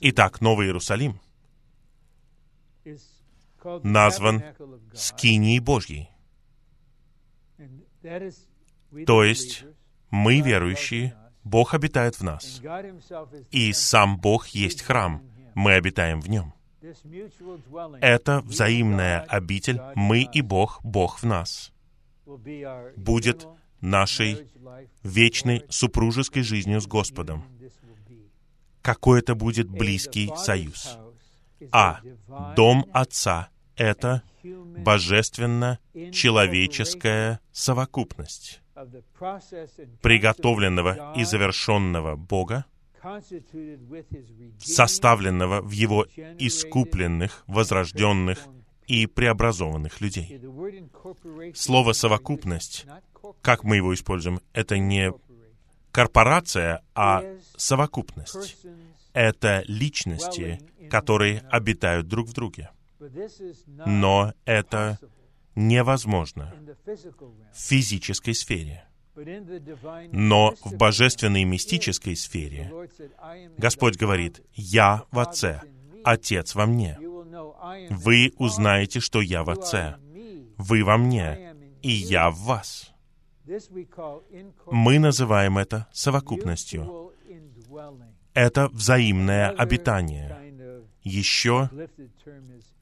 Итак, Новый Иерусалим назван Скинией Божьей. То есть, мы, верующие, Бог обитает в нас. И сам Бог есть храм. Мы обитаем в Нем. Это взаимная обитель. Мы и Бог, Бог в нас. Будет нашей вечной супружеской жизнью с Господом. Какой это будет близкий союз. А дом Отца — это божественно-человеческая совокупность приготовленного и завершенного Бога, составленного в Его искупленных, возрожденных и преобразованных людей. Слово «совокупность», как мы его используем, это не корпорация, а совокупность. Это личности, которые обитают друг в друге. Но это невозможно в физической сфере. Но в божественной и мистической сфере Господь говорит: «Я в Отце, Отец во мне». Вы узнаете, что я в Отце, вы во мне, и я в вас. Мы называем это совокупностью. Это взаимное обитание. Еще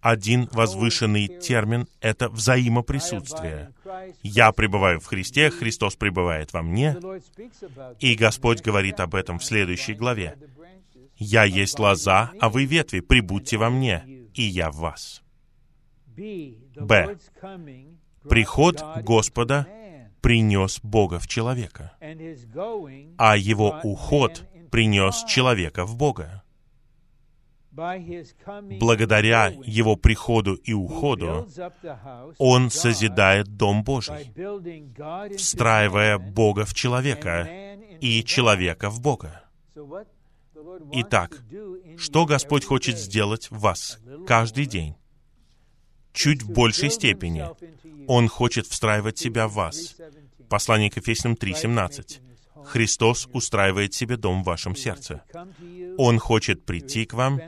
один возвышенный термин — это взаимоприсутствие. Я пребываю в Христе, Христос пребывает во мне, и Господь говорит об этом в следующей главе. «Я есть лоза, а вы ветви, прибудьте во мне, и я в вас». Б. Приход Господа принес Бога в человека, а Его уход принес человека в Бога. Благодаря Его приходу и уходу Он созидает Дом Божий, встраивая Бога в человека и человека в Бога. Итак, что Господь хочет сделать в вас каждый день? Чуть в большей степени. Он хочет встраивать себя в вас. Послание к Ефесянам три семнадцать. Христос устраивает себе дом в вашем сердце. Он хочет прийти к вам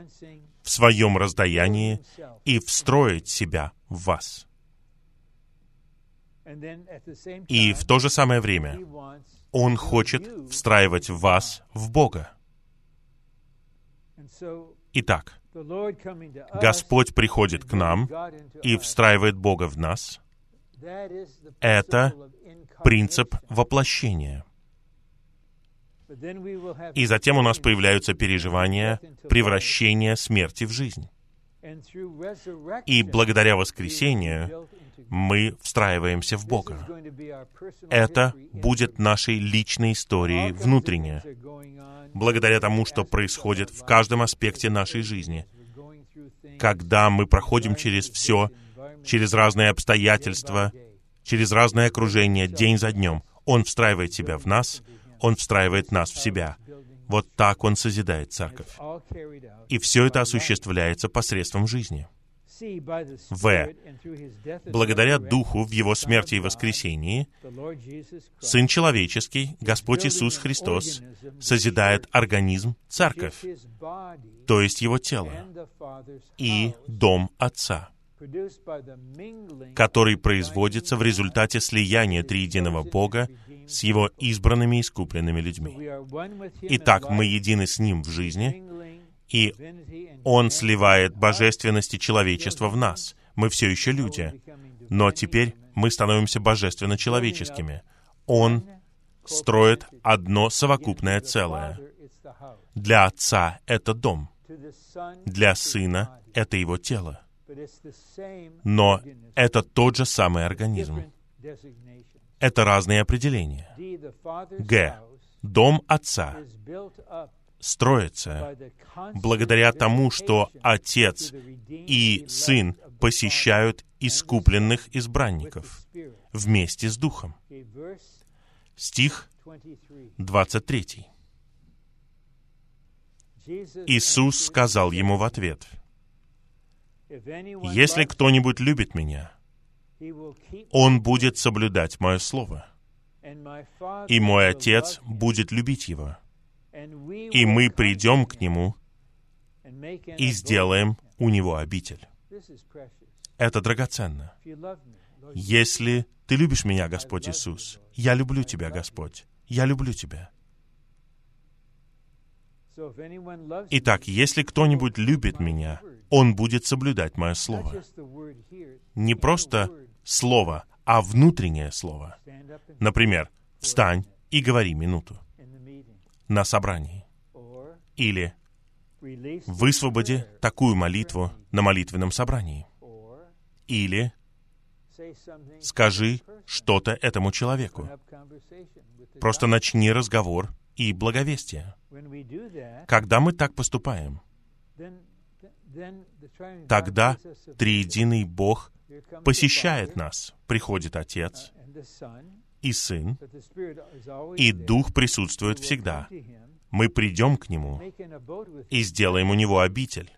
в своем раздаянии и встроить себя в вас. И в то же самое время Он хочет встраивать вас в Бога. Итак, Господь приходит к нам и встраивает Бога в нас. Это принцип воплощения. И затем у нас появляются переживания превращения смерти в жизнь. И благодаря воскресению мы встраиваемся в Бога. Это будет нашей личной историей внутренне, благодаря тому, что происходит в каждом аспекте нашей жизни. Когда мы проходим через все, через разные обстоятельства, через разное окружение, день за днем, Он встраивает себя в нас, Он встраивает нас в себя. Вот так Он созидает церковь. И все это осуществляется посредством жизни. В. Благодаря Духу в Его смерти и воскресении, Сын Человеческий, Господь Иисус Христос, созидает организм церковь, то есть Его тело, и дом Отца, который производится в результате слияния триединого Бога с Его избранными и искупленными людьми. Итак, мы едины с Ним в жизни, и Он сливает божественность и человечество в нас. Мы все еще люди, но теперь мы становимся божественно-человеческими. Он строит одно совокупное целое. Для Отца — это дом, для Сына — это Его тело. Но это тот же самый организм. Это разные определения. Г. Дом Отца строится благодаря тому, что Отец и Сын посещают искупленных избранников вместе с Духом. стих двадцать три. Иисус сказал ему в ответ: «Если кто-нибудь любит Меня, он будет соблюдать Мое Слово, и Мой Отец будет любить его, и мы придем к Нему и сделаем у Него обитель». Это драгоценно. Если ты любишь Меня, Господь Иисус, я люблю Тебя, Господь, я люблю Тебя. Итак, если кто-нибудь любит Меня, он будет соблюдать Мое Слово. Не просто Слово, а внутреннее Слово. Например, встань и говори минуту на собрании. Или высвободи такую молитву на молитвенном собрании. Или скажи что-то этому человеку. Просто начни разговор и благовестие. Когда мы так поступаем, тогда Триединый Бог посещает нас. Приходит Отец и Сын, и Дух присутствует всегда. Мы придем к Нему и сделаем у Него обитель.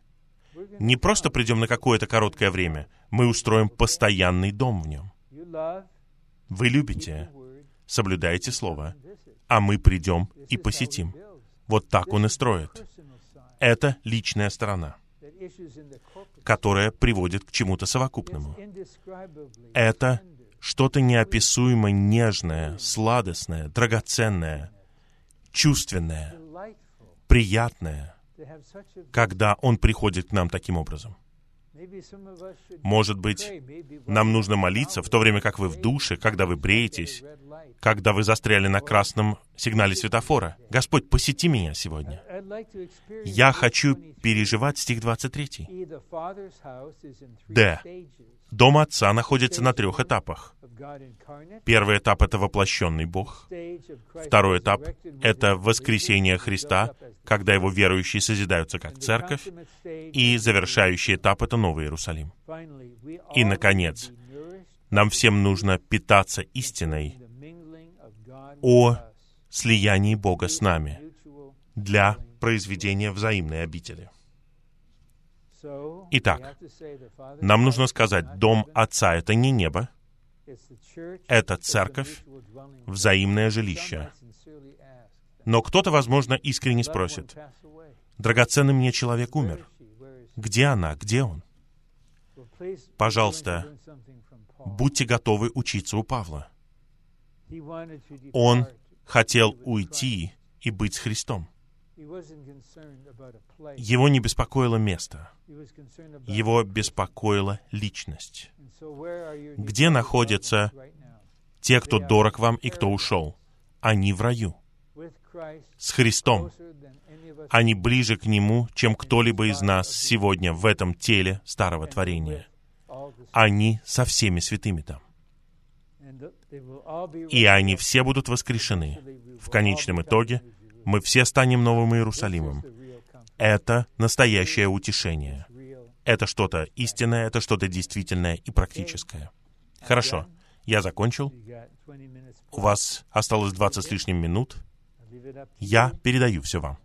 Не просто придем на какое-то короткое время, мы устроим постоянный дом в Нем. Вы любите, соблюдаете Слово, а мы придем и посетим. Вот так Он и строит. Это личная сторона, которая приводит к чему-то совокупному. Это что-то неописуемо нежное, сладостное, драгоценное, чувственное, приятное, когда Он приходит к нам таким образом. Может быть, нам нужно молиться в то время, как вы в душе, когда вы бреетесь, когда вы застряли на красном сигнале светофора. «Господь, посети меня сегодня. Я хочу переживать стих двадцать три». Д. Дом Отца находится на трех этапах. Первый этап — это воплощенный Бог. Второй этап — это воскресение Христа, когда Его верующие созидаются как церковь. И завершающий этап — это Новый Иерусалим. И, наконец, нам всем нужно питаться истиной о слиянии Бога с нами для произведения взаимной обители. Итак, нам нужно сказать: дом Отца — это не небо, это церковь, взаимное жилище. Но кто-то, возможно, искренне спросит: «Драгоценный мне человек умер. Где она? Где он?» Пожалуйста, будьте готовы учиться у Павла. Он хотел уйти и быть с Христом. Его не беспокоило место. Его беспокоила личность. Где находятся те, кто дорог вам и кто ушел? Они в раю. С Христом. Они ближе к Нему, чем кто-либо из нас сегодня в этом теле старого творения. Они со всеми святыми там. И они все будут воскрешены. В конечном итоге мы все станем Новым Иерусалимом. Это настоящее утешение. Это что-то истинное, это что-то действительное и практическое. Хорошо, я закончил. У вас осталось двадцать с лишним минут. Я передаю все вам.